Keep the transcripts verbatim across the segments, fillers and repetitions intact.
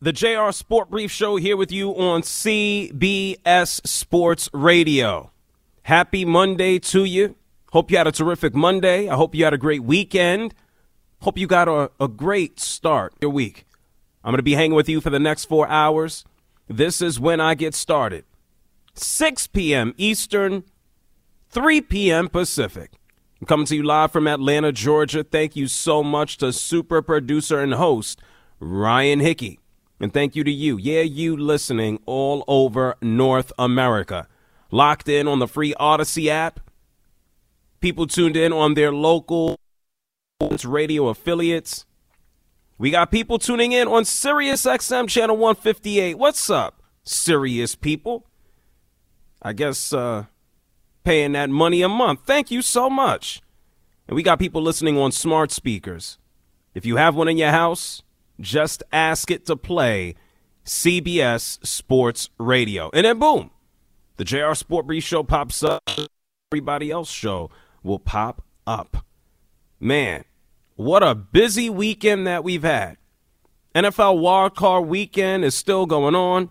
the J R SportBrief Show here with you on C B S Sports Radio. Happy Monday to you. Hope you had a terrific Monday. I hope you had a great weekend. Hope you got a, a great start your week. I'm going to be hanging with you for the next four hours. This is when I get started. six p.m. Eastern, three p.m. Pacific. I'm coming to you live from Atlanta, Georgia. Thank you so much to super producer and host Ryan Hickey. And thank you to you, yeah, you listening all over North America. Locked in on the free Odyssey app. People tuned in on their local radio affiliates. We got people tuning in on Sirius X M Channel one fifty-eight. What's up, Sirius people? I guess uh, paying that money a month. Thank you so much. And we got people listening on smart speakers. If you have one in your house, just ask it to play C B S Sports Radio. And then, boom, the J R Sport Brief Show pops up. Everybody else's show will pop up. Man, what a busy weekend that we've had. N F L wildcard weekend is still going on.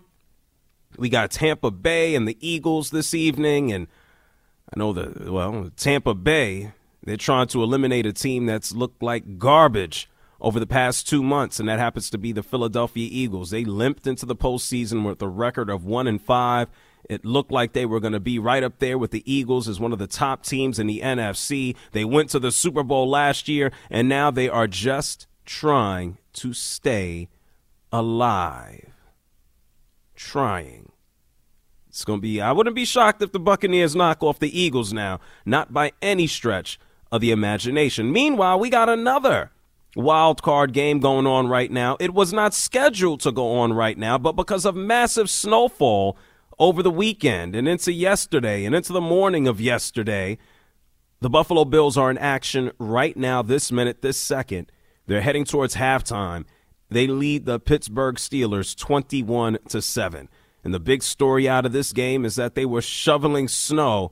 We got Tampa Bay and the Eagles this evening. And I know that, well, Tampa Bay, they're trying to eliminate a team that's looked like garbage over the past two months, and that happens to be the Philadelphia Eagles. They limped into the postseason with a record of one and five. It looked like they were going to be right up there with the Eagles as one of the top teams in the N F C. They went to the Super Bowl last year, and now they are just trying to stay alive. Trying. It's going to be, I wouldn't be shocked if the Buccaneers knock off the Eagles now, not by any stretch of the imagination. Meanwhile, we got another wild card game going on right now. It was not scheduled to go on right now, but because of massive snowfall over the weekend and into yesterday and into the morning of yesterday, the Buffalo Bills are in action right now, this minute, this second. They're heading towards halftime. They lead the Pittsburgh Steelers twenty-one to seven. And the big story out of this game is that they were shoveling snow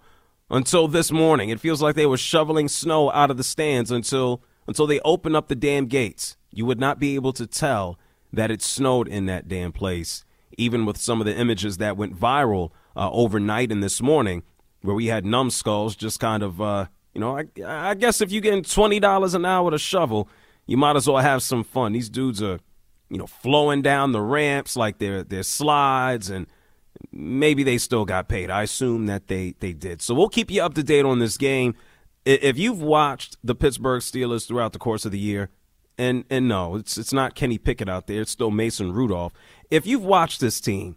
until this morning. It feels like they were shoveling snow out of the stands until Until they open up the damn gates. You would not be able to tell that it snowed in that damn place, even with some of the images that went viral uh, overnight and this morning, where we had numbskulls just kind of, uh, you know, I, I guess if you're getting twenty dollars an hour to shovel, you might as well have some fun. These dudes are, you know, flowing down the ramps like they're, they're slides, and maybe they still got paid. I assume that they, they did. So we'll keep you up to date on this game. If you've watched the Pittsburgh Steelers throughout the course of the year, and and no, it's it's not Kenny Pickett out there. It's still Mason Rudolph. If you've watched this team,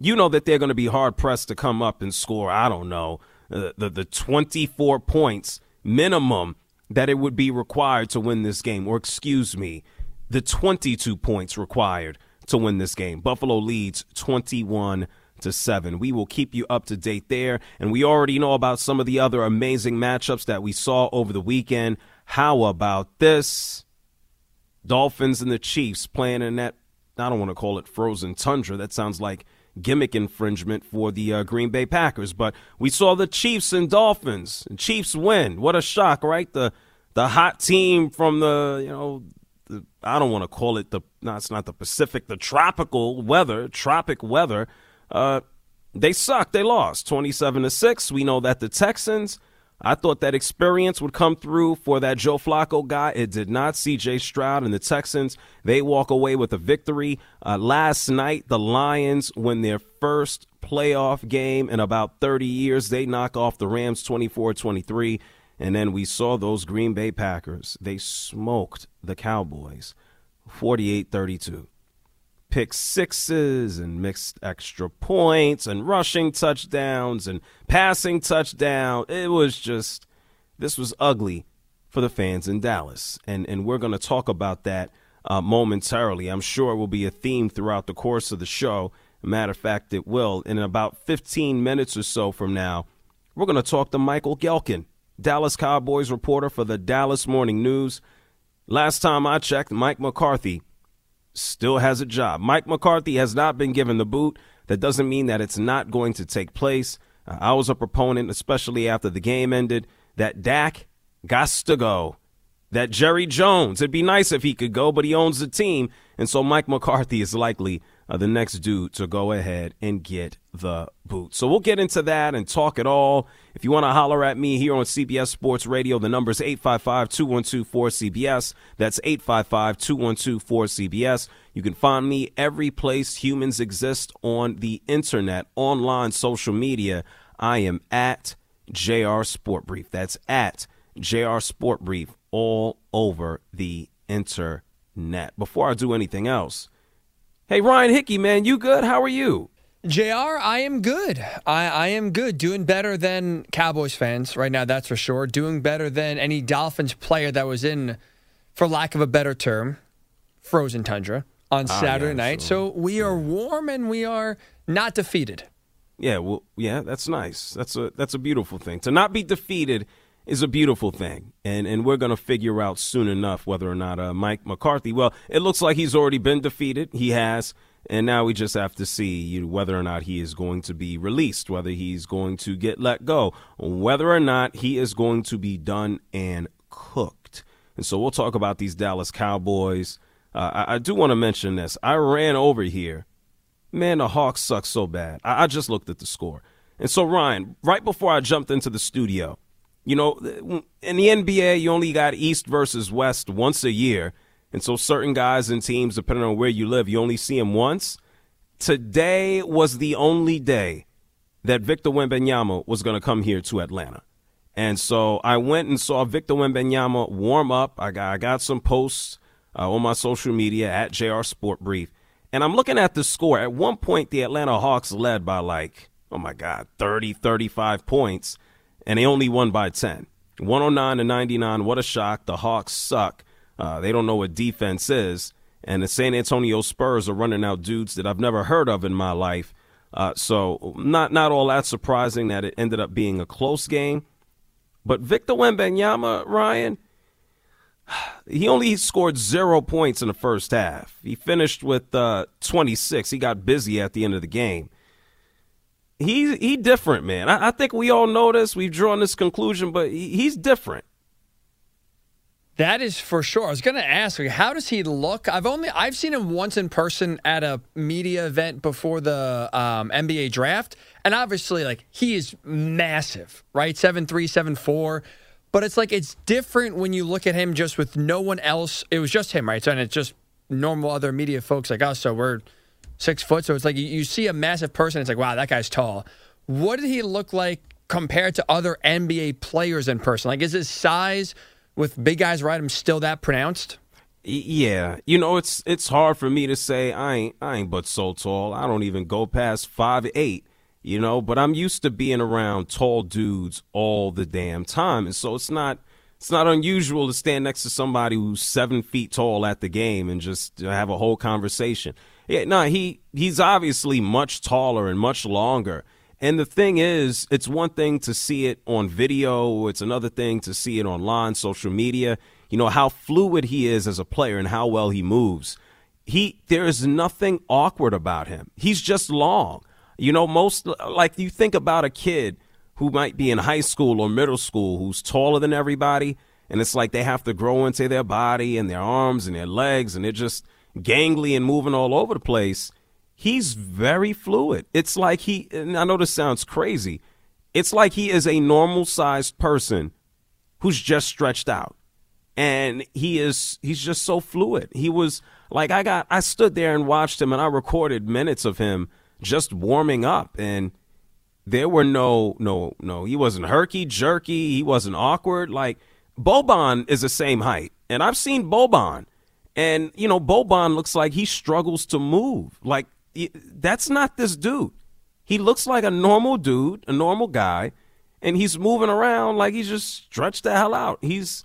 you know that they're going to be hard-pressed to come up and score, I don't know, uh, the, the twenty-four points minimum that it would be required to win this game, or excuse me, the twenty-two points required to win this game. Buffalo leads twenty-one to seven. We will keep you up to date there, and we already know about some of the other amazing matchups that we saw over the weekend. How about this? Dolphins and the Chiefs playing in that, I don't want to call it frozen tundra. That sounds like gimmick infringement for the uh, Green Bay Packers, but we saw the Chiefs and Dolphins. Chiefs win. What a shock, right? The the hot team from the, you know, the, I don't want to call it the, no, it's not the Pacific, the tropical weather, tropic weather. Uh, they sucked. They lost twenty-seven to six. We know that the Texans, I thought that experience would come through for that Joe Flacco guy. It did not. C J Stroud and the Texans, they walk away with a victory. Uh, last night, the Lions win their first playoff game in about thirty years. They knock off the Rams twenty-four twenty-three. And then we saw those Green Bay Packers. They smoked the Cowboys forty-eight thirty-two. Pick sixes and mixed extra points and rushing touchdowns and passing touchdown. It was just, this was ugly for the fans in Dallas. And, and we're going to talk about that uh, momentarily. I'm sure it will be a theme throughout the course of the show. Matter of fact, it will. In about fifteen minutes or so from now, we're going to talk to Michael Gehlken, Dallas Cowboys reporter for the Dallas Morning News. Last time I checked, Mike McCarthy still has a job. Mike McCarthy has not been given the boot. That doesn't mean that it's not going to take place. Uh, I was a proponent, especially after the game ended, that Dak got to go, that Jerry Jones, it'd be nice if he could go, but he owns the team. And so Mike McCarthy is likely Uh, the next dude to go ahead and get the boot. So we'll get into that and talk it all. If you want to holler at me here on C B S Sports Radio, the number is eight five five, two one two, four C B S. That's eight five five, two one two, four C B S. You can find me every place humans exist on the internet, online, social media. I am at J R SportBrief. That's at J R SportBrief all over the internet. Before I do anything else, hey, Ryan Hickey, man, you good? How are you? J R, I am good. I, I am good. Doing better than Cowboys fans right now, that's for sure. Doing better than any Dolphins player that was in, for lack of a better term, frozen tundra on ah, Saturday yeah, night. So, so we yeah. are warm and we are not defeated. Yeah, well, yeah, that's nice. That's a that's a beautiful thing. To not be defeated is a beautiful thing, and and we're going to figure out soon enough whether or not uh, Mike McCarthy, well, it looks like he's already been defeated. He has, and now we just have to see you know, whether or not he is going to be released, whether he's going to get let go, whether or not he is going to be done and cooked. And so we'll talk about these Dallas Cowboys. Uh, I, I do want to mention this. I ran over here. Man, the Hawks suck so bad. I, I just looked at the score. And so, Ryan, right before I jumped into the studio, you know, in the N B A, you only got East versus West once a year. And so certain guys and teams, depending on where you live, you only see them once. Today was the only day that Victor Wembanyama was going to come here to Atlanta. And so I went and saw Victor Wembanyama warm up. I got, I got some posts uh, on my social media at J R Sport Brief. And I'm looking at the score. At one point, the Atlanta Hawks led by like, oh, my God, thirty, thirty-five points. And they only won by ten. one oh nine to ninety-nine, what a shock. The Hawks suck. Uh, they don't know what defense is. And the San Antonio Spurs are running out dudes that I've never heard of in my life. Uh, so not not all that surprising that it ended up being a close game. But Victor Wembanyama, Ryan, he only scored zero points in the first half. He finished with uh, twenty-six. He got busy at the end of the game. He he different, man. I, I think we all know this. We've drawn this conclusion, but he, he's different. That is for sure. I was going to ask, like, how does he look? I've only I've seen him once in person at a media event before the um, N B A draft, and obviously, like, he is massive, right? Seven three, seven four. But it's like it's different when you look at him just with no one else. It was just him, right? So, and it's just normal other media folks like us. So we're six foot, so it's like you see a massive person, it's like, wow, that guy's tall. What did he look like compared to other N B A players in person? Like, is his size with big guys around him still that pronounced? Yeah. You know, it's it's hard for me to say. I ain't, I ain't but so tall. I don't even go past five eight, you know, but I'm used to being around tall dudes all the damn time. And so it's not It's not unusual to stand next to somebody who's seven feet tall at the game and just have a whole conversation. Yeah, no, he, he's obviously much taller and much longer. And the thing is, it's one thing to see it on video. It's another thing to see it online, social media. You know, how fluid he is as a player and how well he moves. He, there is nothing awkward about him. He's just long. You know, most, like, you think about a kid who might be in high school or middle school, who's taller than everybody, and it's like they have to grow into their body and their arms and their legs, and they're just gangly and moving all over the place. He's very fluid. It's like he, and I know this sounds crazy, it's like he is a normal-sized person who's just stretched out, and he is he's just so fluid. He was, like, I got, I stood there and watched him, and I recorded minutes of him just warming up, and there were no, no, no, he wasn't herky-jerky, he wasn't awkward. Like, Boban is the same height, and I've seen Boban, And, you know, Boban looks like he struggles to move. Like, that's not this dude. He looks like a normal dude, a normal guy, and he's moving around like he's just stretched the hell out. He's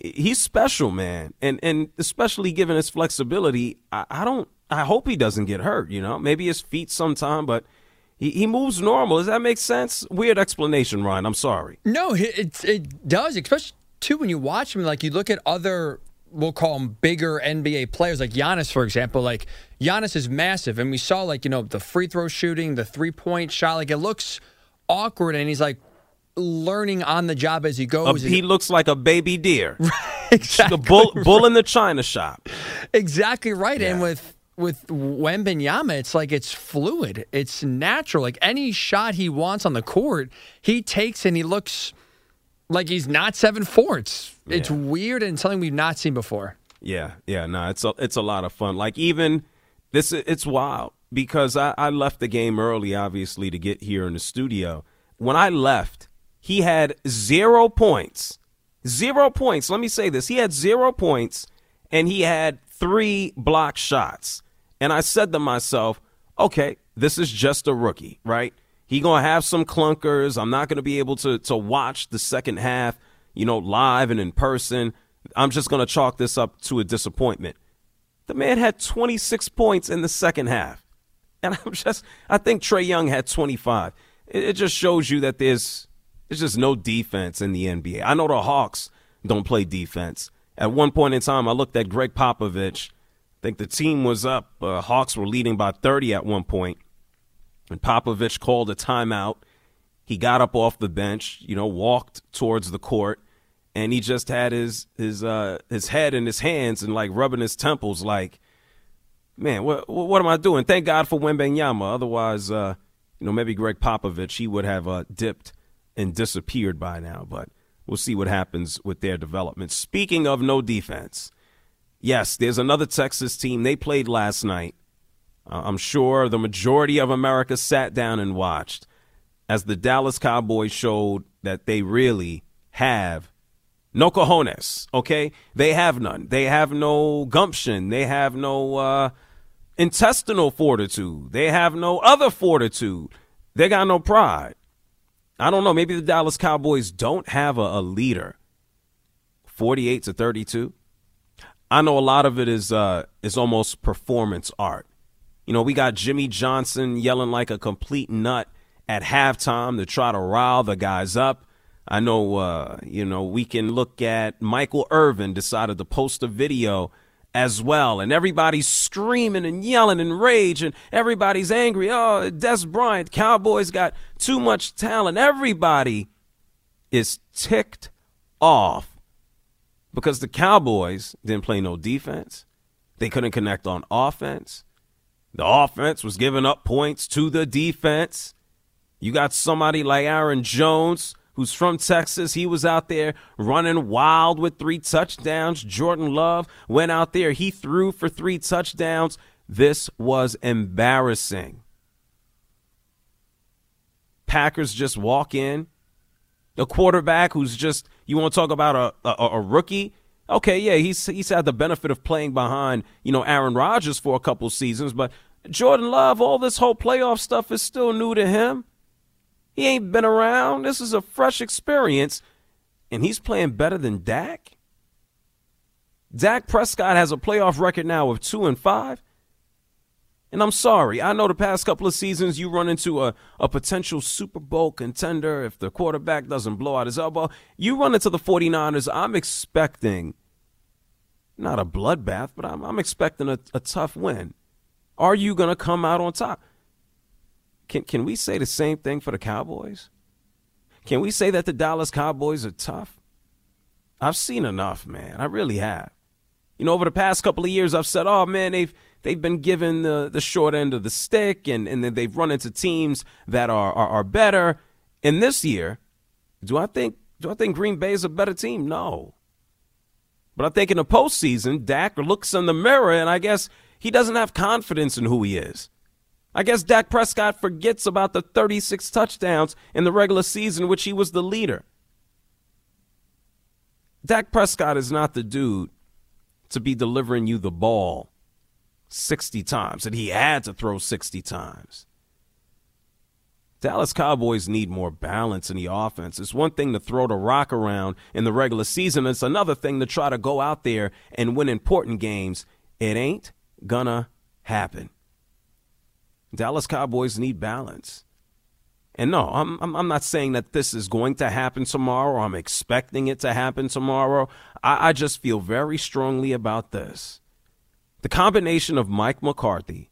he's special, man, and and especially given his flexibility, I, I don't. I hope he doesn't get hurt, you know. Maybe his feet sometime, but he, he moves normal. Does that make sense? Weird explanation, Ryan. I'm sorry. No, it, it does, especially, too, when you watch him. Like, you look at other, we'll call them bigger N B A players, like Giannis, for example. Like, Giannis is massive, and we saw, like, you know, the free throw shooting, the three-point shot. Like, it looks awkward, and he's, like, learning on the job as he goes. He looks like a baby deer. Exactly. The bull, bull in the china shop. Exactly right, yeah. And with... With Wembanyama, it's like it's fluid. It's natural. Like, any shot he wants on the court, he takes, and he looks like he's not seven four. It's, yeah. it's weird and something we've not seen before. Yeah, yeah, no, it's a, it's a lot of fun. Like, even this, it's wild because I, I left the game early, obviously, to get here in the studio. When I left, he had zero points. Zero points. Let me say this. He had zero points, and he had three block shots. And I said to myself, okay, this is just a rookie, right? He going to have some clunkers. I'm not going to be able to to watch the second half, you know, live and in person. I'm just going to chalk this up to a disappointment. The man had twenty-six points in the second half. And I'm just, I think Trae Young had twenty-five. It, it just shows you that there's, there's just no defense in the N B A. I know the Hawks don't play defense. At one point in time, I looked at Gregg Popovich. I think the team was up. Uh, Hawks were leading by thirty at one point, and Popovich called a timeout. He got up off the bench, you know, walked towards the court, and he just had his his uh, his head in his hands and, like, rubbing his temples like, man, what what am I doing? Thank God for Wembanyama. Otherwise, uh, you know, maybe Gregg Popovich, he would have uh, dipped and disappeared by now. But we'll see what happens with their development. Speaking of no defense, yes, there's another Texas team. They played last night. Uh, I'm sure the majority of America sat down and watched as the Dallas Cowboys showed that they really have no cojones, okay? They have none. They have no gumption. They have no uh, intestinal fortitude. They have no other fortitude. They got no pride. I don't know. Maybe the Dallas Cowboys don't have a, a leader. forty-eight to thirty-two. I know a lot of it is uh, is almost performance art. You know, we got Jimmy Johnson yelling like a complete nut at halftime to try to rile the guys up. I know, uh, you know, we can look at Michael Irvin decided to post a video as well, and everybody's screaming and yelling and rage, and everybody's angry. Oh, Des Bryant, Cowboys got too much talent. Everybody is ticked off because the Cowboys didn't play no defense. They couldn't connect on offense. The offense was giving up points to the defense. You got somebody like Aaron Jones, who's from Texas. He was out there running wild with three touchdowns. Jordan Love went out there. He threw for three touchdowns. This was embarrassing. Packers just walk in. The quarterback who's just, you want to talk about a, a, a rookie? Okay, yeah, he's, he's had the benefit of playing behind, you know, Aaron Rodgers for a couple seasons. But Jordan Love, all this whole playoff stuff is still new to him. He ain't been around. This is a fresh experience, and he's playing better than Dak. Dak Prescott has a playoff record now of two and five. And I'm sorry, I know the past couple of seasons you run into a, a potential Super Bowl contender if the quarterback doesn't blow out his elbow. You run into the 49ers, I'm expecting not a bloodbath, but I'm, I'm expecting a, a tough win. Are you going to come out on top? Can can we say the same thing for the Cowboys? Can we say that the Dallas Cowboys are tough? I've seen enough, man. I really have. You know, over the past couple of years, I've said, oh, man, they've they've been given the, the short end of the stick, and, and then they've run into teams that are, are are better. And this year, do I think do I think Green Bay is a better team? No. But I think in the postseason, Dak looks in the mirror, and I guess he doesn't have confidence in who he is. I guess Dak Prescott forgets about the thirty-six touchdowns in the regular season, which he was the leader. Dak Prescott is not the dude to be delivering you the ball sixty times, and he had to throw sixty times. Dallas Cowboys need more balance in the offense. It's one thing to throw the rock around in the regular season. It's another thing to try to go out there and win important games. It ain't gonna happen. Dallas Cowboys need balance. And no, I'm, I'm I'm not saying that this is going to happen tomorrow, or I'm expecting it to happen tomorrow. I, I just feel very strongly about this. The combination of Mike McCarthy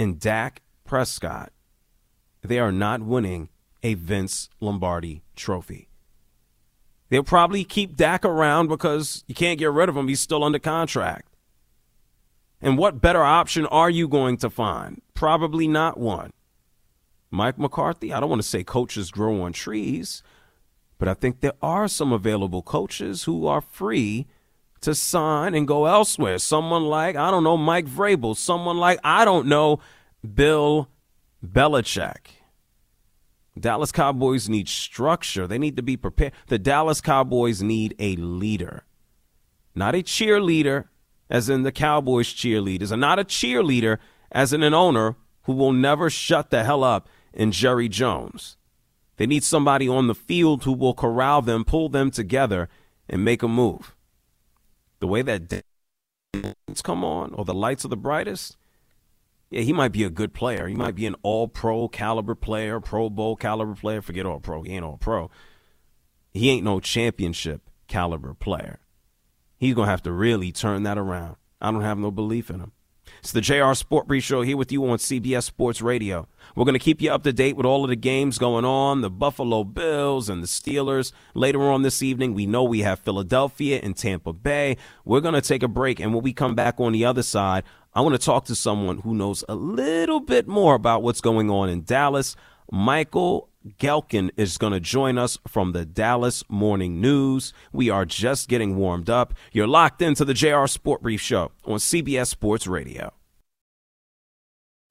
and Dak Prescott, they are not winning a Vince Lombardi trophy. They'll probably keep Dak around because you can't get rid of him. He's still under contract. And what better option are you going to find? Probably not one. Mike McCarthy, I don't want to say coaches grow on trees, but I think there are some available coaches who are free to sign and go elsewhere. Someone like, I don't know, Mike Vrabel. Someone like, I don't know, Bill Belichick. Dallas Cowboys need structure. They need to be prepared. The Dallas Cowboys need a leader, not a cheerleader, as in the Cowboys cheerleaders, and not a cheerleader, as in an owner who will never shut the hell up in Jerry Jones. They need somebody on the field who will corral them, pull them together, and make a move. The way that lights come on, or the lights are the brightest, yeah, he might be a good player. He might be an all-pro caliber player, Pro Bowl caliber player. Forget all-pro. He ain't all-pro. He ain't no championship caliber player. He's going to have to really turn that around. I don't have no belief in him. It's the J R Sport Brief Show here with you on C B S Sports Radio. We're going to keep you up to date with all of the games going on, the Buffalo Bills and the Steelers. Later on this evening, we know we have Philadelphia and Tampa Bay. We're going to take a break, and when we come back on the other side, I want to talk to someone who knows a little bit more about what's going on in Dallas. Michael Gehlken is going to join us from the Dallas Morning News. We are just getting warmed up. You're locked into the J R Sport Brief Show on C B S Sports Radio.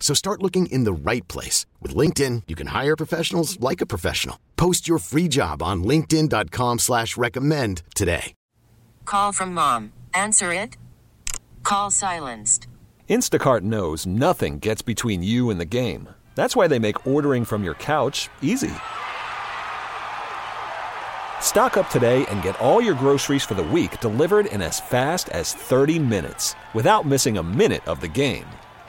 So start looking in the right place. With LinkedIn, you can hire professionals like a professional. Post your free job on linkedin.com slash recommend today. Call from mom. Answer it. Call silenced. Instacart knows nothing gets between you and the game. That's why they make ordering from your couch easy. Stock up today and get all your groceries for the week delivered in as fast as thirty minutes without missing a minute of the game.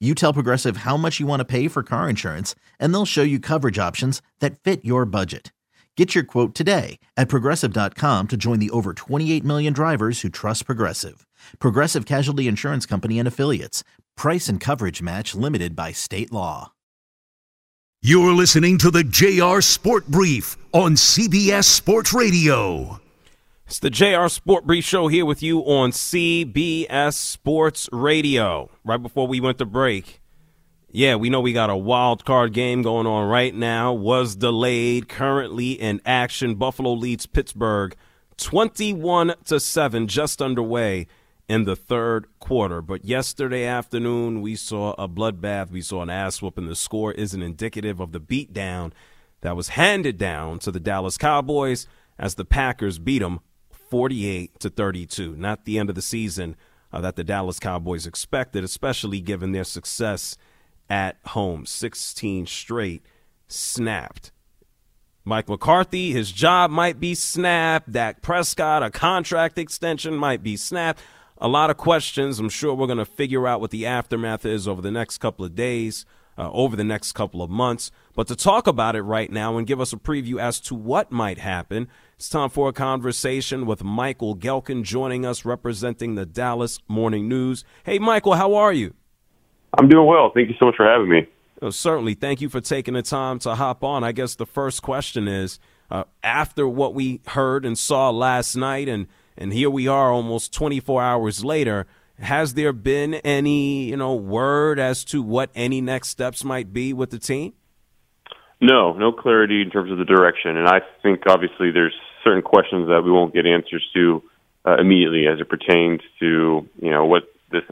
You tell Progressive how much you want to pay for car insurance, and they'll show you coverage options that fit your budget. Get your quote today at Progressive dot com to join the over twenty-eight million drivers who trust Progressive. Progressive Casualty Insurance Company and Affiliates. Price and coverage match limited by state law. You're listening to the J R Sport Brief on C B S Sports Radio. It's the J R Sport Brief Show here with you on C B S Sports Radio. Right before we went to break, yeah, we know we got a wild card game going on right now. Was delayed, currently in action. Buffalo leads Pittsburgh twenty-one to seven, just underway in the third quarter. But yesterday afternoon, we saw a bloodbath. We saw an ass whooping. The score isn't indicative of the beatdown that was handed down to the Dallas Cowboys as the Packers beat them forty-eight to thirty-two. Not the end of the season uh, that the Dallas Cowboys expected, especially given their success at home. sixteen straight snapped. Mike McCarthy, his job might be snapped. Dak Prescott, a contract extension might be snapped. A lot of questions. I'm sure we're going to figure out what the aftermath is over the next couple of days. uh, over the next couple of months. But to talk about it right now and give us a preview as to what might happen, it's time for a conversation with Michael Gehlken, joining us representing the Dallas Morning News. Hey, Michael, how are you? I'm doing well. Thank you so much for having me. Oh, certainly. Thank you for taking the time to hop on. I guess the first question is, uh, after what we heard and saw last night, and, and here we are almost twenty-four hours later, has there been any, you know, word as to what any next steps might be with the team? No, no clarity in terms of the direction. And I think, obviously, there's certain questions that we won't get answers to uh, immediately as it pertains to, you know, what this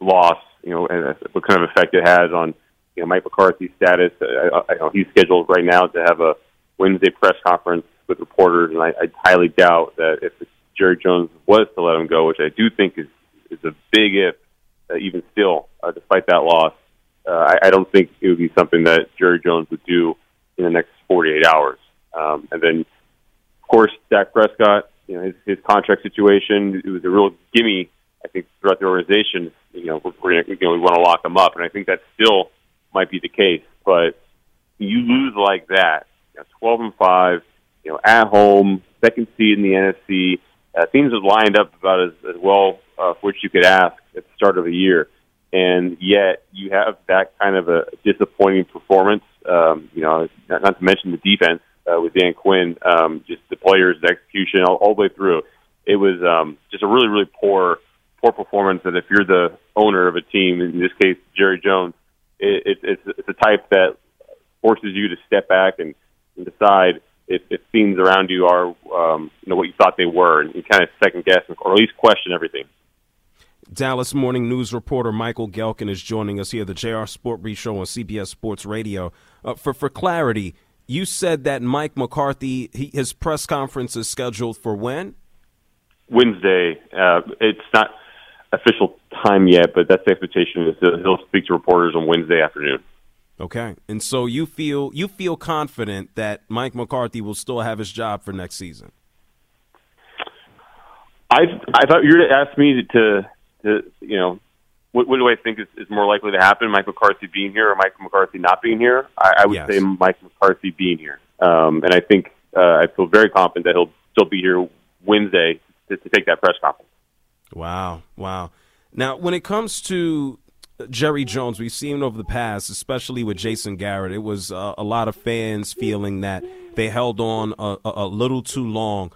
loss, you know, and what kind of effect it has on, you know, Mike McCarthy's status. I, I, I know he's scheduled right now to have a Wednesday press conference with reporters, and I, I highly doubt that if Jerry Jones was to let him go, which I do think is, is a big if, uh, even still, uh, despite that loss, uh, I, I don't think it would be something that Jerry Jones would do in the next forty-eight hours. Um, and then, of course, Dak Prescott, you know, his, his contract situation, it was a real gimme, I think, throughout the organization. You know, we're, we're gonna, you know, we want to lock him up, and I think that still might be the case. But you lose like that, you know, twelve and five, you know, at home, second seed in the N F C. Uh, things have lined up about as, as well uh, for which you could ask at the start of the year. And yet you have that kind of a disappointing performance. Um, you know, not, not to mention the defense uh, with Dan Quinn, um, just the players, the execution, all, all the way through. It was um, just a really, really poor, poor performance. And if you're the owner of a team, in this case, Jerry Jones, it, it, it's, it's a type that forces you to step back and, and decide if, if things around you are, um, you know, what you thought they were, and you kind of second guess or at least question everything. Dallas Morning News reporter Michael Gehlken is joining us here, the J R SportBrief show on C B S Sports Radio. Uh, for for clarity, you said that Mike McCarthy, he, his press conference is scheduled for when? Wednesday. Uh, it's not official time yet, but that's the expectation. Is that he'll speak to reporters on Wednesday afternoon. Okay, and so you feel you feel confident that Mike McCarthy will still have his job for next season? I I thought you were to ask me to. To, you know, what, what do I think is, is more likely to happen, Mike McCarthy being here or Mike McCarthy not being here? I, I would yes. say Mike McCarthy being here. Um, and I think uh, I feel very confident that he'll still be here Wednesday to, to take that press conference. Wow, wow. Now, when it comes to Jerry Jones, we've seen over the past, especially with Jason Garrett, it was uh, a lot of fans feeling that they held on a, a little too long.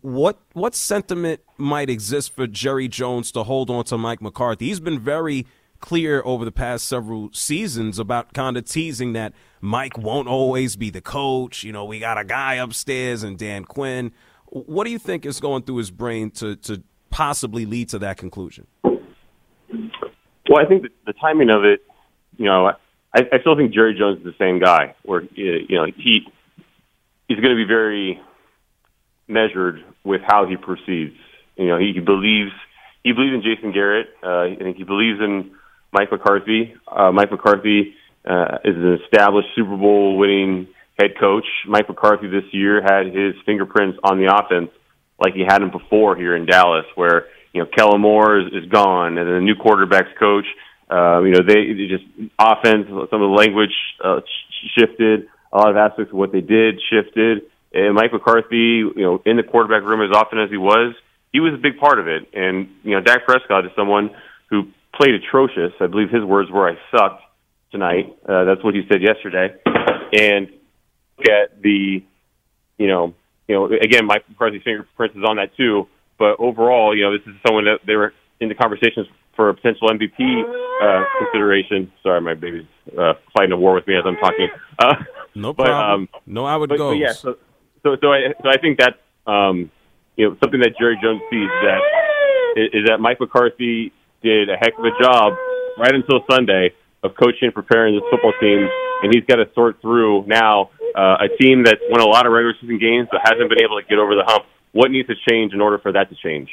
What what sentiment might exist for Jerry Jones to hold on to Mike McCarthy? He's been very clear over the past several seasons about kind of teasing that Mike won't always be the coach. You know, we got a guy upstairs and Dan Quinn. What do you think is going through his brain to, to possibly lead to that conclusion? Well, I think the timing of it, you know, I, I still think Jerry Jones is the same guy where, you know, he he's going to be very – measured with how he proceeds. You know, he, he believes he believes in Jason Garrett. Uh, I think he believes in Mike McCarthy. Uh, Mike McCarthy uh, is an established Super Bowl winning head coach. Mike McCarthy this year had his fingerprints on the offense like he had them before here in Dallas, where, you know, Kellen Moore is, is gone and the new quarterback's coach. Uh, you know, they, they just offense, some of the language uh, shifted. A lot of aspects of what they did shifted. And Mike McCarthy, you know, in the quarterback room as often as he was, he was a big part of it. And, you know, Dak Prescott is someone who played atrocious. I believe his words were, I sucked tonight. Uh, that's what he said yesterday. And look at the, you know, you know, again, Mike McCarthy's fingerprints is on that too. But overall, you know, this is someone that they were in the conversations for a potential M V P uh, consideration. Sorry, my baby's uh, fighting a war with me as I'm talking. Uh, no but, problem. Um, no, I would but, go. But yeah, so, So, so I, so I think that's um, you know, something that Jerry Jones sees that is that Mike McCarthy did a heck of a job right until Sunday of coaching and preparing this football team, and he's got to sort through now uh, a team that's won a lot of regular season games but hasn't been able to get over the hump. What needs to change in order for that to change?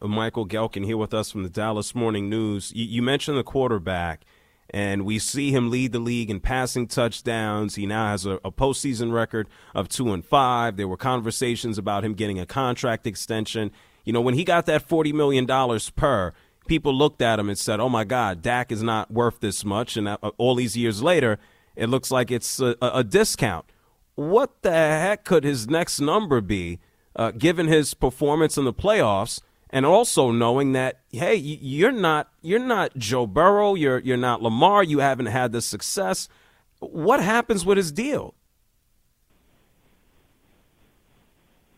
Michael Gehlken here with us from the Dallas Morning News. You, you mentioned the quarterback. And we see him lead the league in passing touchdowns. He now has a, a postseason record of two and five. There were conversations about him getting a contract extension. You know, when he got that forty million dollars per, people looked at him and said, oh, my God, Dak is not worth this much. And all these years later, it looks like it's a, a discount. What the heck could his next number be, uh, given his performance in the playoffs, and also knowing that, hey, you're not you're not Joe Burrow, you're you're not Lamar, you haven't had the success. What happens with his deal?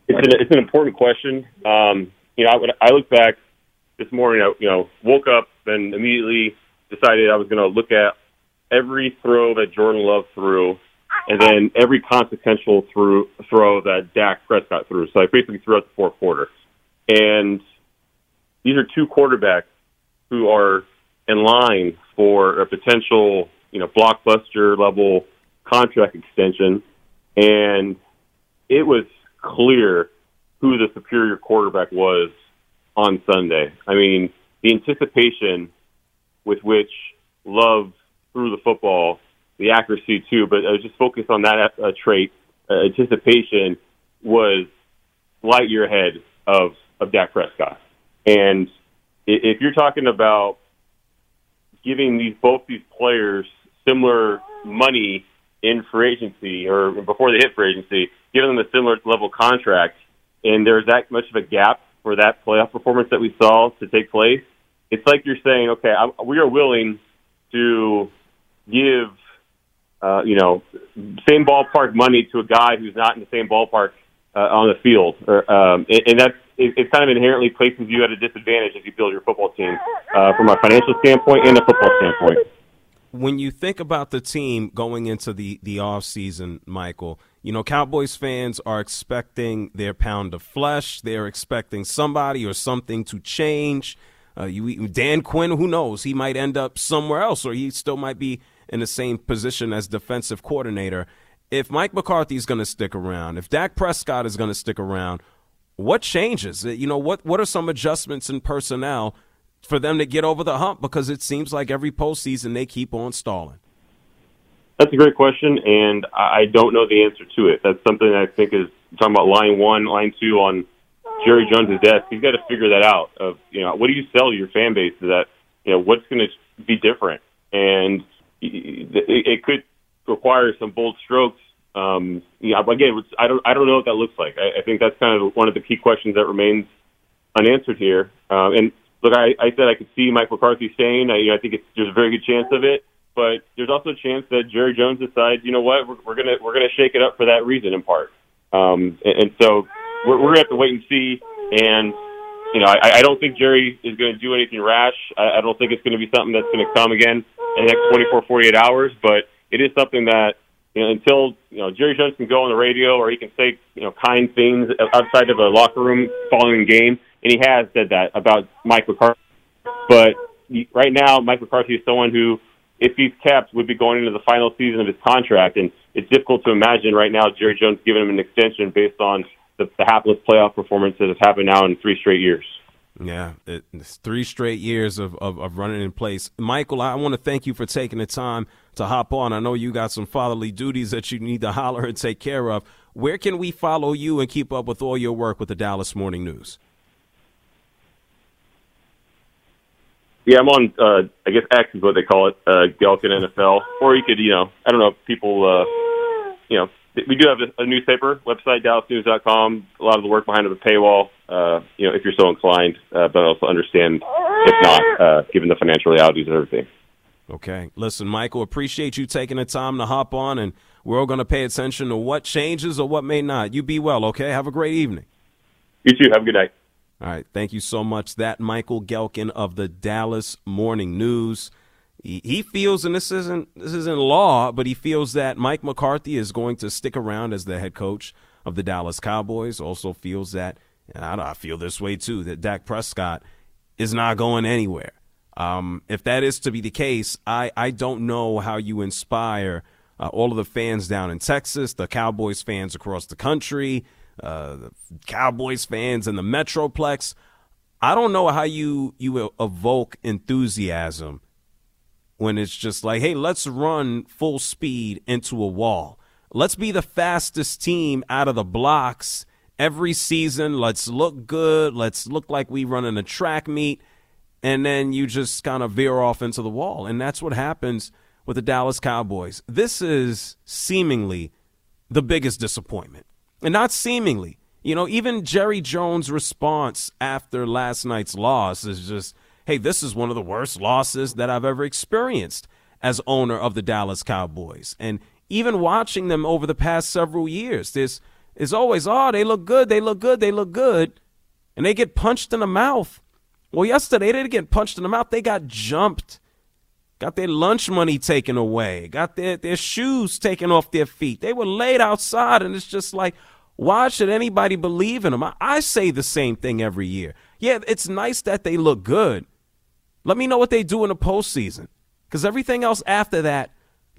It's an, it's an important question. Um, you know, I, would, I look back this morning. I, you know, woke up and immediately decided I was going to look at every throw that Jordan Love threw, and then every consequential through, throw that Dak Prescott threw. So I basically threw out the fourth quarter. And these are two quarterbacks who are in line for a potential, you know, blockbuster-level contract extension. And it was clear who the superior quarterback was on Sunday. I mean, the anticipation with which Love threw the football, the accuracy too, but I was just focused on that uh, trait. Uh, anticipation was light year ahead of, of Dak Prescott. And if you're talking about giving these both these players similar money in free agency or before they hit free agency, giving them a similar level contract, and there's that much of a gap for that playoff performance that we saw to take place, it's like you're saying, okay, I, we are willing to give – Uh, you know, same ballpark money to a guy who's not in the same ballpark uh, on the field. Or, um, and, and that's, it, it kind of inherently places you at a disadvantage as you build your football team uh, from a financial standpoint and a football standpoint. When you think about the team going into the, the offseason, Michael, you know, Cowboys fans are expecting their pound of flesh. They're expecting somebody or something to change. Uh, you, Dan Quinn, who knows? He might end up somewhere else, or he still might be in the same position as defensive coordinator. If Mike McCarthy is going to stick around, if Dak Prescott is going to stick around, what changes? You know, what, what are some adjustments in personnel for them to get over the hump? Because it seems like every postseason they keep on stalling. That's a great question, and I don't know the answer to it. That's something that I think is talking about line one, line two on Jerry Jones' desk. He's got to figure that out. Of, you know, what do you sell to your fan base that, you know, what's going to be different? And it could require some bold strokes. Um, you know, again, I don't, I don't know what that looks like. I, I think that's kind of one of the key questions that remains unanswered here. Uh, and look, I, I said I could see Mike McCarthy staying. I, you know, I think it's, there's a very good chance of it, but there's also a chance that Jerry Jones decides, you know what, we're, we're gonna we're gonna shake it up for that reason in part. Um, and, and so we're, we're gonna have to wait and see. And you know, I, I don't think Jerry is going to do anything rash. I, I don't think it's going to be something that's going to come again in the next twenty-four, forty-eight hours, but it is something that, you know, until, you know, Jerry Jones can go on the radio or he can say, you know, kind things outside of a locker room following game, and he has said that about Mike McCarthy. But right now, Mike McCarthy is someone who, if he's kept, would be going into the final season of his contract, and it's difficult to imagine right now Jerry Jones giving him an extension based on the, the hapless playoff performance that has happened now in three straight years. Yeah, it's three straight years of, of, of running in place. Michael, I want to thank you for taking the time to hop on. I know you got some fatherly duties that you need to holler and take care of. Where can we follow you and keep up with all your work with the Dallas Morning News? Yeah, I'm on, uh, I guess X is what they call it, uh, Gehlken N F L. Or you could, you know, I don't know if people, uh, you know, we do have a newspaper website, dallas news dot com. A lot of the work behind the paywall, uh, you know, if you're so inclined, uh, but I also understand if not, uh, given the financial realities of everything. Okay. Listen, Michael, appreciate you taking the time to hop on, and we're all going to pay attention to what changes or what may not. You be well, okay? Have a great evening. You too. Have a good night. All right. Thank you so much. That Michael Gehlken of the Dallas Morning News. He feels, and this isn't this isn't law, but he feels that Mike McCarthy is going to stick around as the head coach of the Dallas Cowboys. Also feels that, and I, I feel this way too, that Dak Prescott is not going anywhere. Um, if that is to be the case, I, I don't know how you inspire uh, all of the fans down in Texas, the Cowboys fans across the country, uh, the Cowboys fans in the Metroplex. I don't know how you, you evoke enthusiasm when it's just like, hey, let's run full speed into a wall. Let's be the fastest team out of the blocks every season. Let's look good. Let's look like we run in a track meet. and then you just kind of veer off into the wall. And that's what happens with the Dallas Cowboys. This is seemingly the biggest disappointment. And not seemingly. You know, even Jerry Jones' response after last night's loss is just, hey, this is one of the worst losses that I've ever experienced as owner of the Dallas Cowboys. And even watching them over the past several years, there's, there's always, oh, they look good, they look good, they look good. And they get punched in the mouth. Well, yesterday they didn't get punched in the mouth. They got jumped, got their lunch money taken away, got their, their shoes taken off their feet. They were laid outside, and it's just like, why should anybody believe in them? I, I say the same thing every year. Yeah, it's nice that they look good. Let me know what they do in the postseason, because everything else after that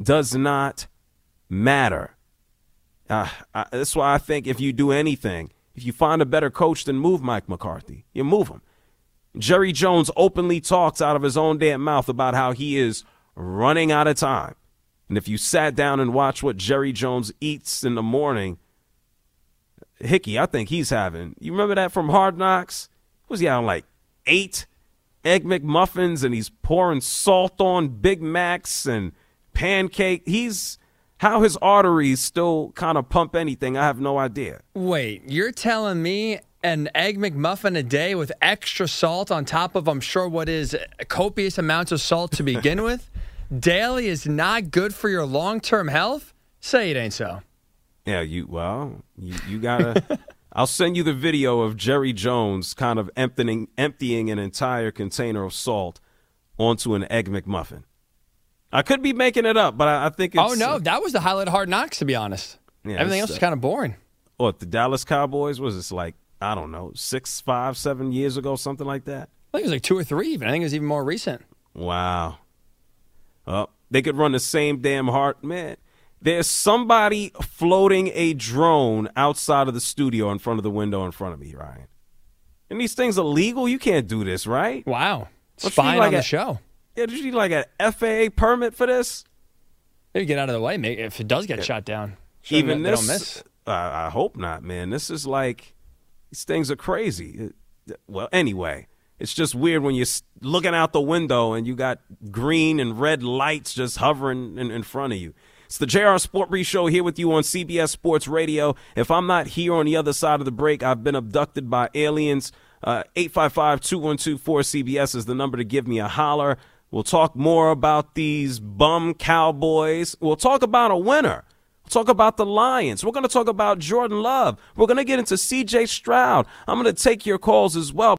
does not matter. Uh, I, that's why I think if you do anything, if you find a better coach, then move Mike McCarthy. You move him. Jerry Jones openly talks out of his own damn mouth about how he is running out of time. And if you sat down and watched what Jerry Jones eats in the morning, Hickey, I think he's having, you remember that from Hard Knocks? Was he on like eight Egg McMuffins, and he's pouring salt on Big Macs and pancake. He's, how his arteries still kind of pump anything, I have no idea. Wait, you're telling me an Egg McMuffin a day with extra salt on top of, I'm sure, what is copious amounts of salt to begin with, daily is not good for your long-term health? Say it ain't so. Yeah, you well, you, you gotta. I'll send you the video of Jerry Jones kind of emptying emptying an entire container of salt onto an Egg McMuffin. I could be making it up, but I, I think. It's... Oh no, that was the highlight of Hard Knocks, to be honest. Yeah, everything else uh, is kind of boring. What, the Dallas Cowboys was this like? I don't know, six, five, seven years ago, something like that? I think it was like two or three even. I think it was even more recent. Wow. Well, they could run the same damn heart. Man, there's somebody floating a drone outside of the studio in front of the window in front of me, Ryan. And these things are legal? You can't do this, right? Wow. Spying like on a, the show. Yeah, did you need like an F A A permit for this? Maybe get out of the way mate, if it does get yeah. shot down. Sure, even they, this, they don't miss. Uh, I hope not, man. This is like... These things are crazy. Well, anyway, it's just weird when you're looking out the window and you got green and red lights just hovering in, in front of you. It's the J R SportBrief Show here with you on C B S Sports Radio. If I'm not here on the other side of the break, I've been abducted by aliens. Uh, eight five five, two one two, four C B S is the number to give me a holler. We'll talk more about these bum Cowboys. We'll talk about a winner. Talk about the Lions. We're going to talk about Jordan Love. We're going to get into C J Stroud. I'm going to take your calls as well.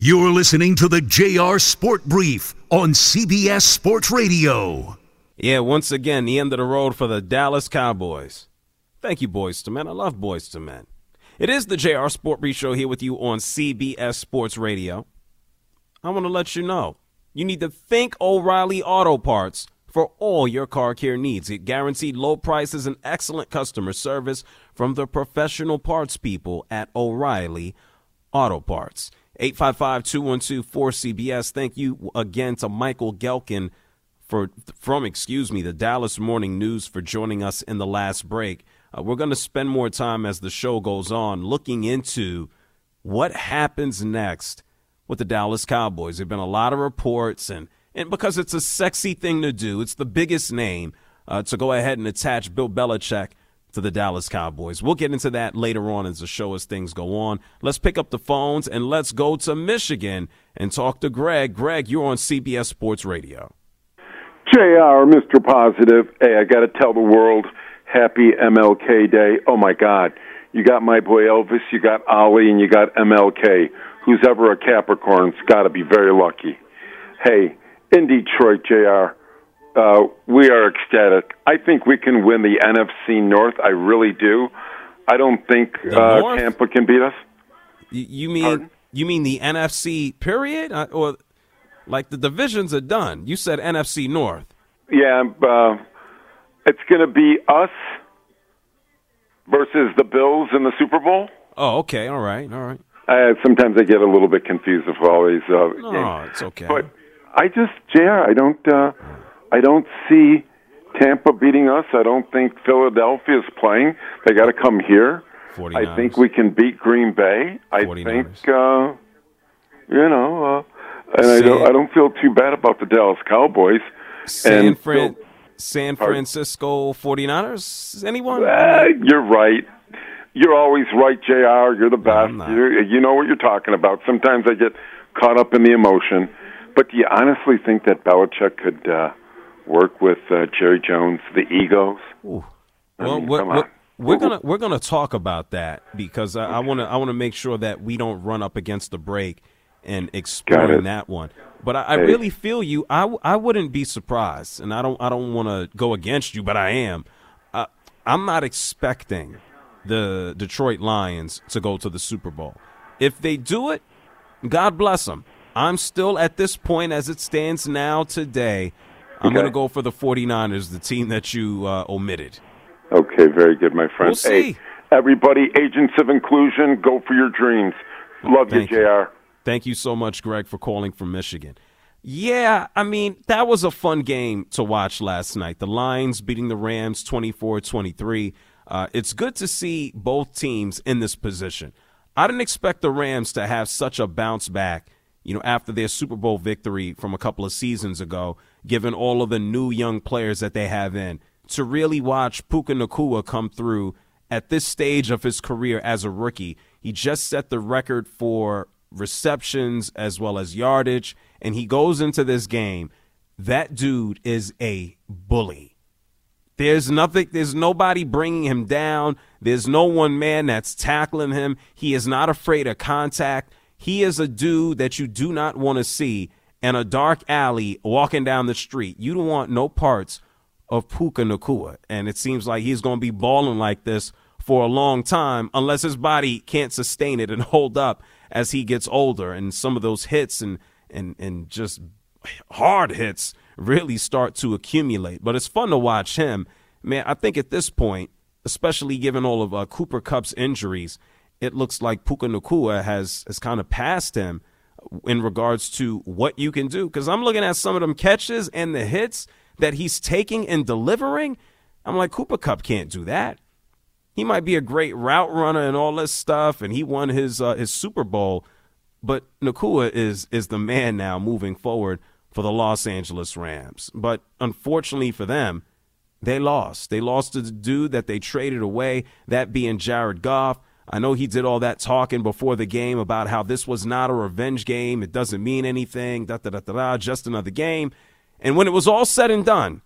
You're listening to the J R Sport Brief on C B S Sports Radio. Yeah, once again, the end of the road for the Dallas Cowboys. Thank you, Boys to Men. I love Boys to Men. It is the J R Sport Brief Show here with you on C B S Sports Radio. I want to let you know, you need to thank O'Reilly Auto Parts for all your car care needs. It guaranteed low prices and excellent customer service from the professional parts people at O'Reilly Auto Parts. eight five five, two one two, four C B S. Thank you again to Michael Gehlken for from, excuse me, the Dallas Morning News for joining us in the last break. Uh, we're going to spend more time as the show goes on looking into what happens next with the Dallas Cowboys. There have been a lot of reports, and, and because it's a sexy thing to do, it's the biggest name uh, to go ahead and attach Bill Belichick to the Dallas Cowboys. We'll get into that later on as the show as things go on. Let's pick up the phones and let's go to Michigan and talk to Gregg. Gregg, you're on C B S Sports Radio. J R, Mister Positive, hey, I got to tell the world, happy M L K Day. Oh, my God. You got my boy Elvis, you got Ollie, and you got M L K. Who's ever a Capricorn's got to be very lucky. Hey, in Detroit, J R, uh, we are ecstatic. I think we can win the N F C North. I really do. I don't think uh, Tampa can beat us. You mean Pardon? you mean the N F C period, uh, or like the divisions are done? You said N F C North. Yeah, uh, it's going to be us versus the Bills in the Super Bowl. Oh, okay, all right, all right. Uh, sometimes I get a little bit confused with all these. Uh, no, games. It's okay. But I just, J R, I don't, uh, I don't see Tampa beating us. I don't think Philadelphia is playing. They got to come here. forty-niners. I think we can beat Green Bay. I forty-niners. think, uh, you know, uh, and San, I don't, I don't feel too bad about the Dallas Cowboys. San and Fran, Phil, San Francisco are, forty-niners. Anyone? Uh, you're right. You're always right, J R. You're the best. No, you're, you know what you're talking about. Sometimes I get caught up in the emotion. But do you honestly think that Belichick could uh, work with uh, Jerry Jones, the Egos? Ooh. Well, mean, we're, we're, we're gonna we're gonna talk about that because I, okay. I wanna I wanna make sure that we don't run up against the break and exploring that one. But I, I hey. really feel you. I, I wouldn't be surprised, and I don't I don't want to go against you, but I am. Uh, I'm not expecting the Detroit Lions to go to the Super Bowl. If they do it, God bless them. I'm still at this point as it stands now today. I'm okay. going to go for the forty-niners, the team that you uh, omitted. Okay, very good, my friend. We'll see. Hey, everybody, Agents of Inclusion, go for your dreams. Love Thank you, J R. You. Thank you so much, Gregg, for calling from Michigan. Yeah, I mean, that was a fun game to watch last night. The Lions beating the Rams twenty-four twenty-three. Uh, it's good to see both teams in this position. I didn't expect the Rams to have such a bounce back, you know, after their Super Bowl victory from a couple of seasons ago, given all of the new young players that they have in, to really watch Puka Nacua come through at this stage of his career as a rookie. He just set the record for receptions as well as yardage, and he goes into this game. That dude is a bully. There's nothing, there's nobody bringing him down. There's no one man that's tackling him. He is not afraid of contact. He is a dude that you do not want to see in a dark alley walking down the street. You don't want no parts of Puka Nacua. And it seems like he's going to be balling like this for a long time unless his body can't sustain it and hold up as he gets older. And some of those hits and, and, and just hard hits really start to accumulate. But it's fun to watch him. Man, I think at this point, especially given all of uh, Cooper Kupp's injuries, it looks like Puka Nacua has, has kind of passed him in regards to what you can do. Because I'm looking at some of them catches and the hits that he's taking and delivering. I'm like, Cooper Kupp can't do that. He might be a great route runner and all this stuff, and he won his uh, his Super Bowl. But Nacua is is the man now moving forward for the Los Angeles Rams. But unfortunately for them, they lost. They lost to the dude that they traded away, that being Jared Goff. I know he did all that talking before the game about how this was not a revenge game. It doesn't mean anything, da da da da, da just another game. And when it was all said and done,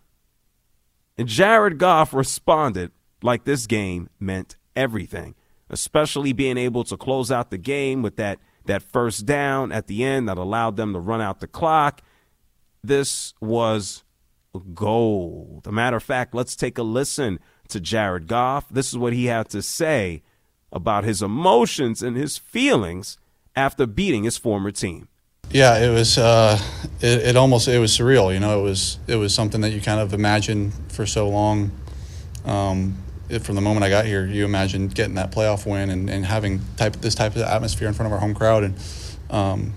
and Jared Goff responded like this game meant everything, especially being able to close out the game with that, that first down at the end that allowed them to run out the clock. This was gold. A matter of fact, let's take a listen to Jared Goff. This is what he had to say about his emotions and his feelings after beating his former team. Yeah, it was. Uh, it, it almost it was surreal. You know, it was it was something that you kind of imagined for so long. Um, it, from the moment I got here, you imagined getting that playoff win and, and having type this type of atmosphere in front of our home crowd, and um,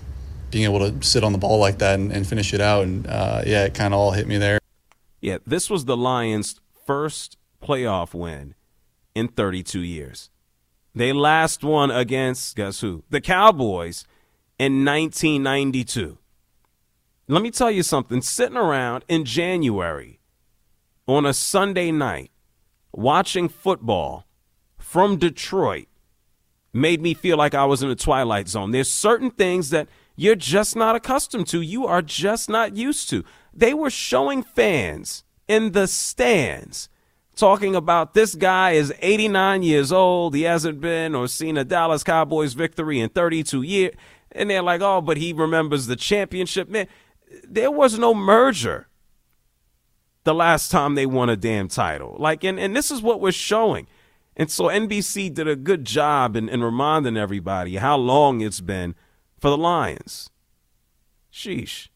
being able to sit on the ball like that and, and finish it out. And, uh, yeah, it kind of all hit me there. Yeah, this was the Lions' first playoff win in thirty-two years. They last won against, guess who? The Cowboys in nineteen ninety-two. Let me tell you something. Sitting around in January on a Sunday night watching football from Detroit made me feel like I was in the Twilight Zone. There's certain things that you're just not accustomed to. You are just not used to. They were showing fans in the stands talking about this guy is eighty-nine years old. He hasn't been or seen a Dallas Cowboys victory in thirty-two years. And they're like, oh, but he remembers the championship. Man, there was no merger the last time they won a damn title. Like, and, and this is what we're showing. And so N B C did a good job in, in reminding everybody how long it's been for the Lions. Sheesh.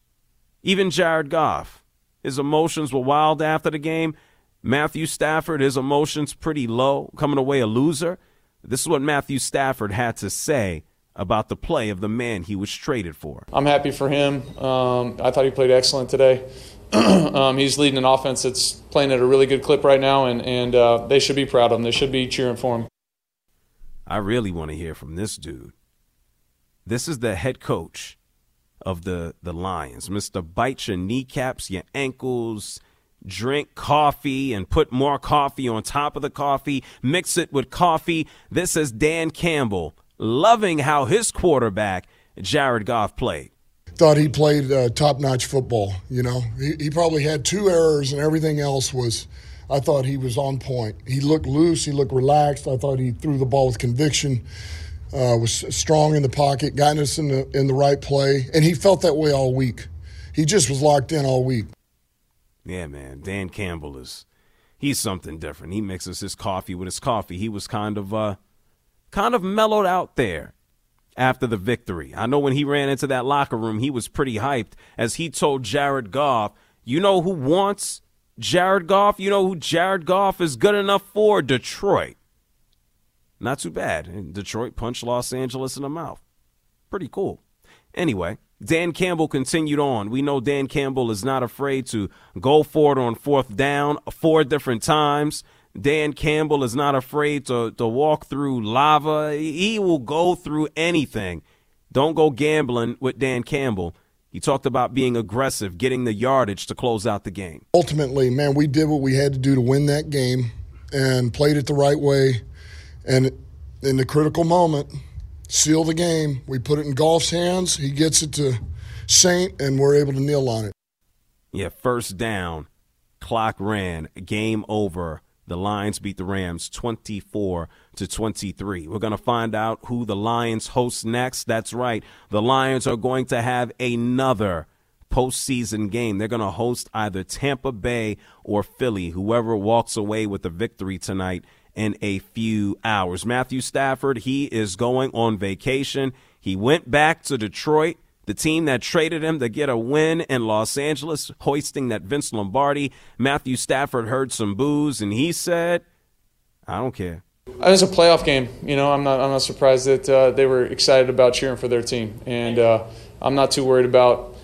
Even Jared Goff, his emotions were wild after the game. Matthew Stafford, his emotions pretty low, coming away a loser. This is what Matthew Stafford had to say about the play of the man he was traded for. I'm happy for him. Um, I thought he played excellent today. um, he's leading an offense that's playing at a really good clip right now, and, and uh, they should be proud of him. They should be cheering for him. I really want to hear from this dude. This is the head coach of the, the Lions. Mister Bite your kneecaps, your ankles, drink coffee and put more coffee on top of the coffee, mix it with coffee. This is Dan Campbell loving how his quarterback, Jared Goff, played. Thought he played uh, top-notch football, you know. He, he probably had two errors and everything else was, I thought he was on point. He looked loose. He looked relaxed. I thought he threw the ball with conviction, uh, was strong in the pocket, got us in the, in the right play, and he felt that way all week. He just was locked in all week. Yeah, man, Dan Campbell is, he's something different. He mixes his coffee with his coffee. He was kind of, uh, kind of mellowed out there after the victory. I know when he ran into that locker room, he was pretty hyped as he told Jared Goff, you know who wants Jared Goff? You know who Jared Goff is good enough for? Detroit. Not too bad. And Detroit punched Los Angeles in the mouth. Pretty cool. Anyway, Dan Campbell continued on. We know Dan Campbell is not afraid to go for it on fourth down four different times. Dan Campbell is not afraid to, to walk through lava. He will go through anything. Don't go gambling with Dan Campbell. He talked about being aggressive, getting the yardage to close out the game. Ultimately, man, we did what we had to do to win that game and played it the right way. And in the critical moment, seal the game. We put it in Goff's hands. He gets it to Saint, and we're able to kneel on it. Yeah, first down, clock ran, game over. The Lions beat the Rams twenty-four to twenty-three. We're going to find out who the Lions host next. That's right. The Lions are going to have another postseason game. They're going to host either Tampa Bay or Philly, whoever walks away with the victory tonight in a few hours. Matthew Stafford, he is going on vacation. He went back to Detroit, the team that traded him to get a win in Los Angeles, hoisting that Vince Lombardi. Matthew Stafford heard some boos, and he said, I don't care. It's a playoff game. You know, I'm not I'm not surprised that uh, they were excited about cheering for their team. And uh, I'm not too worried about,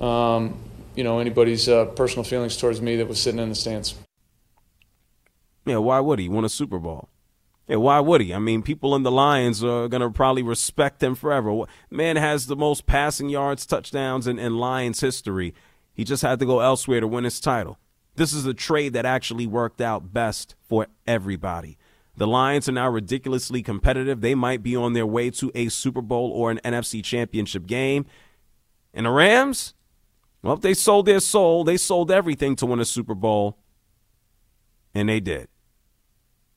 um, you know, anybody's uh, personal feelings towards me that was sitting in the stands. Yeah, why would he? He won a Super Bowl. Yeah, why would he? I mean, people in the Lions are going to probably respect him forever. Man has the most passing yards, touchdowns in, in Lions history. He just had to go elsewhere to win his title. This is a trade that actually worked out best for everybody. The Lions are now ridiculously competitive. They might be on their way to a Super Bowl or an N F C championship game. And the Rams? Well, if they sold their soul, they sold everything to win a Super Bowl. And they did.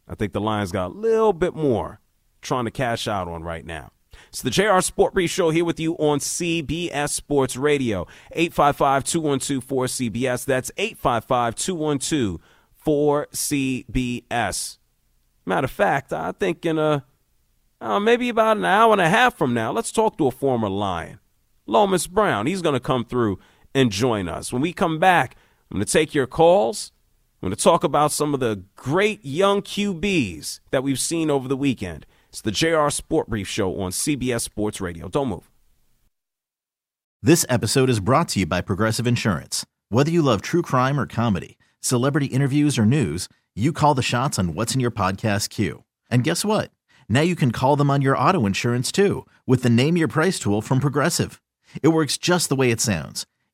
I think the Lions got a little bit more trying to cash out on right now. It's the J R SportBrief Show here with you on C B S Sports Radio. eight five five, two one two, four C B S. That's eight five five, two one two, four C B S. Matter of fact, I think in a, uh, maybe about an hour and a half from now, let's talk to a former Lion, Lomas Brown. He's going to come through and join us. When we come back, I'm going to take your calls. I'm going to talk about some of the great young Q Bs that we've seen over the weekend. It's the J R SportBrief Show on C B S Sports Radio. Don't move. This episode is brought to you by Progressive Insurance. Whether you love true crime or comedy, celebrity interviews or news, you call the shots on what's in your podcast queue. And guess what? Now you can call them on your auto insurance too with the Name Your Price tool from Progressive. It works just the way it sounds.